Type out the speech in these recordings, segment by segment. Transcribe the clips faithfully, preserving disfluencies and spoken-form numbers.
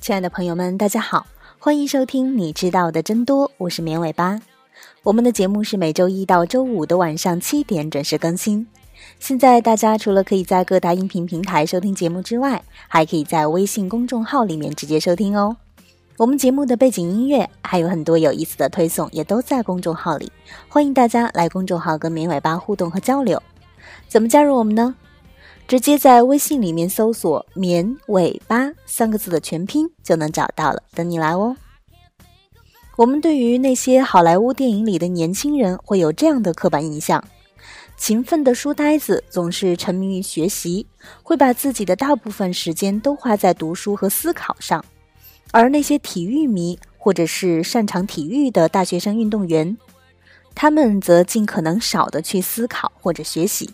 亲爱的朋友们，大家好，欢迎收听你知道的真多，我是绵尾巴。我们的节目是每周一到周五的晚上七点准时更新。现在大家除了可以在各大音频平台收听节目之外，还可以在微信公众号里面直接收听哦。我们节目的背景音乐还有很多有意思的推送也都在公众号里，欢迎大家来公众号跟绵尾巴互动和交流。怎么加入我们呢？直接在微信里面搜索绵尾巴三个字的全拼就能找到了，等你来哦。我们对于那些好莱坞电影里的年轻人会有这样的刻板印象，勤奋的书呆子总是沉迷于学习，会把自己的大部分时间都花在读书和思考上，而那些体育迷或者是擅长体育的大学生运动员，他们则尽可能少的去思考或者学习。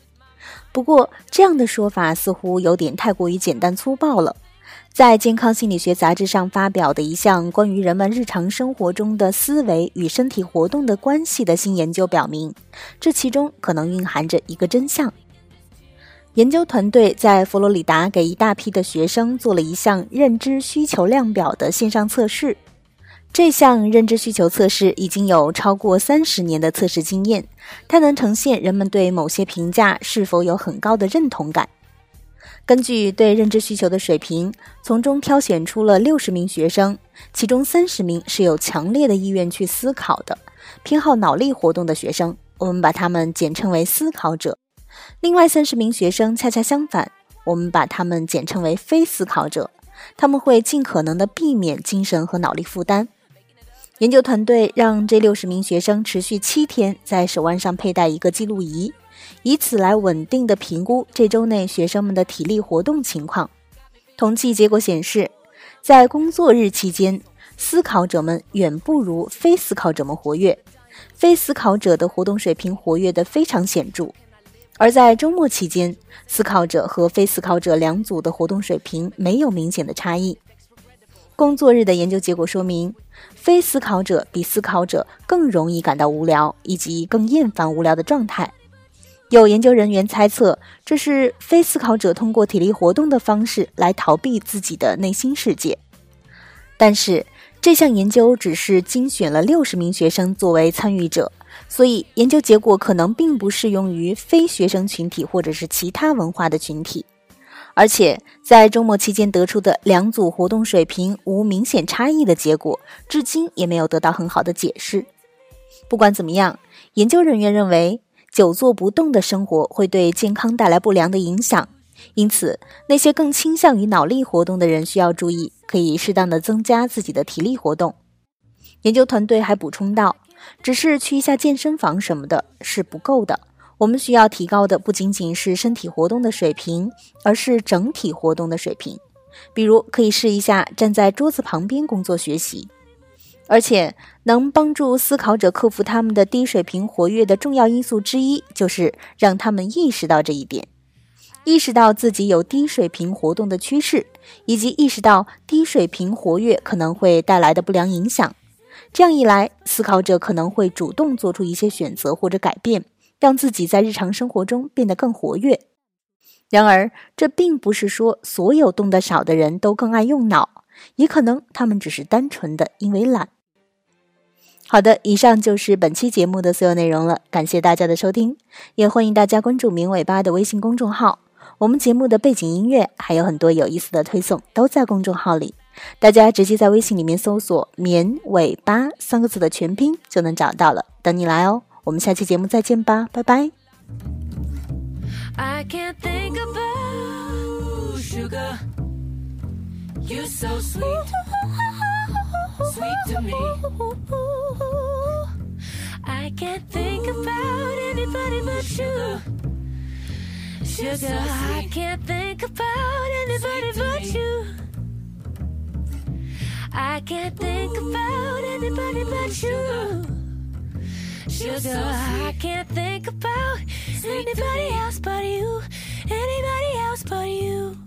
不过这样的说法似乎有点太过于简单粗暴了。在《健康心理学》杂志上发表的一项关于人们日常生活中的思维与身体活动的关系的新研究表明，这其中可能蕴含着一个真相。研究团队在佛罗里达给一大批的学生做了一项认知需求量表的线上测试。这项认知需求测试已经有超过三十年的测试经验，它能呈现人们对某些评价是否有很高的认同感。根据对认知需求的水平，从中挑选出了六十名学生，其中三十名是有强烈的意愿去思考的，偏好脑力活动的学生，我们把他们简称为思考者。另外三十名学生恰恰相反，我们把他们简称为非思考者，他们会尽可能的避免精神和脑力负担。研究团队让这六十名学生持续七天在手腕上佩戴一个记录仪，以此来稳定地评估这周内学生们的体力活动情况。统计结果显示，在工作日期间，思考者们远不如非思考者们活跃，非思考者的活动水平活跃得非常显著。而在周末期间，思考者和非思考者两组的活动水平没有明显的差异。工作日的研究结果说明，非思考者比思考者更容易感到无聊以及更厌烦无聊的状态。有研究人员猜测，这是非思考者通过体力活动的方式来逃避自己的内心世界。但是这项研究只是精选了六十名学生作为参与者，所以研究结果可能并不适用于非学生群体或者是其他文化的群体。而且在周末期间得出的两组活动水平无明显差异的结果，至今也没有得到很好的解释。不管怎么样，研究人员认为久坐不动的生活会对健康带来不良的影响，因此那些更倾向于脑力活动的人需要注意，可以适当的增加自己的体力活动。研究团队还补充道，只是去一下健身房什么的是不够的，我们需要提高的不仅仅是身体活动的水平，而是整体活动的水平。比如可以试一下站在桌子旁边工作学习。而且能帮助思考者克服他们的低水平活跃的重要因素之一，就是让他们意识到这一点，意识到自己有低水平活动的趋势，以及意识到低水平活跃可能会带来的不良影响。这样一来，思考者可能会主动做出一些选择或者改变，让自己在日常生活中变得更活跃。然而，这并不是说所有动得少的人都更爱用脑，也可能他们只是单纯的因为懒。好的，以上就是本期节目的所有内容了，感谢大家的收听，也欢迎大家关注明尾巴的微信公众号，我们节目的背景音乐还有很多有意思的推送都在公众号里，大家直接在微信里面搜索绵尾巴三个字的全拼就能找到了，等你来哦。我们下期节目再见吧，拜拜。 I can't think about sugar, you're so sweet, sweet to me. I can't think about anybody but sugar, sugar. I can't think about anybody but you. I can't think about anybody but you.Sugar, so I can't think about anybody else but you, anybody else but you.